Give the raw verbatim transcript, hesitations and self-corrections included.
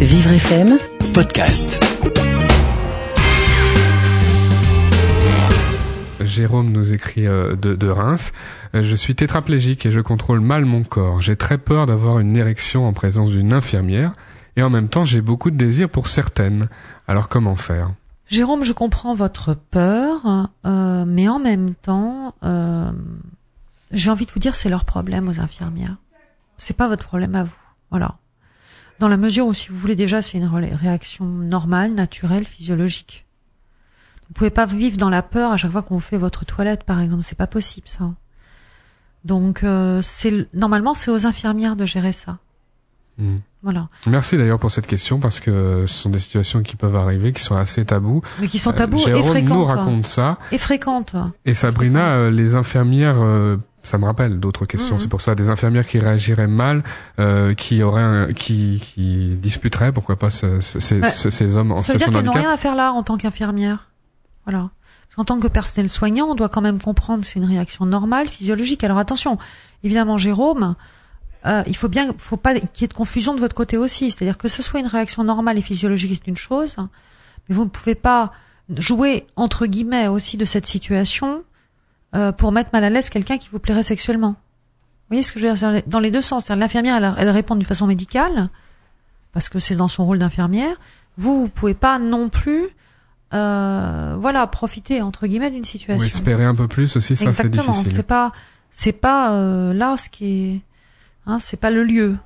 Vivre F M Podcast. Jérôme nous écrit de, de Reims. Je suis tétraplégique et je contrôle mal mon corps. J'ai très peur d'avoir une érection en présence d'une infirmière et en même temps j'ai beaucoup de désirs pour certaines. Alors comment faire ? Jérôme, je comprends votre peur, euh, mais en même temps, euh, j'ai envie de vous dire c'est leur problème aux infirmières. C'est pas votre problème à vous. Voilà. Dans la mesure où, si vous voulez, déjà, c'est une réaction normale, naturelle, physiologique. Vous pouvez pas vivre dans la peur à chaque fois qu'on fait votre toilette, par exemple. C'est pas possible, ça. Donc, euh, c'est, normalement, c'est aux infirmières de gérer ça. Mmh. Voilà. Merci d'ailleurs pour cette question, parce que ce sont des situations qui peuvent arriver, qui sont assez tabous. Mais qui sont tabous euh, et fréquentes. Jérôme nous raconte ça. Et fréquentes. Et Sabrina, euh, les infirmières... Euh, ça me rappelle d'autres questions. Mmh. C'est pour ça, des infirmières qui réagiraient mal, euh, qui auraient, un, qui, qui disputeraient, pourquoi pas, ce, ce, ce, bah, ce, ces hommes en situation de handicap. Ça veut dire qu'ils n'ont rien à faire là en tant qu'infirmière. Voilà. En tant que personnel soignant, on doit quand même comprendre que c'est une réaction normale, physiologique. Alors attention, évidemment, Jérôme, euh, il faut bien, faut pas qu'il y ait de confusion de votre côté aussi. C'est-à-dire que ce soit une réaction normale et physiologique, c'est une chose, mais vous ne pouvez pas jouer entre guillemets aussi de cette situation. Euh, pour mettre mal à l'aise quelqu'un qui vous plairait sexuellement. Vous voyez ce que je veux dire ? Dans les deux sens. C'est-à-dire, l'infirmière, elle, elle répond d'une façon médicale, parce que c'est dans son rôle d'infirmière. Vous, vous pouvez pas non plus euh, voilà, profiter, entre guillemets, d'une situation. Ou espérer un peu plus aussi, ça, exactement, c'est difficile. Exactement, c'est pas, c'est pas euh, là ce qui est... Hein, c'est pas le lieu.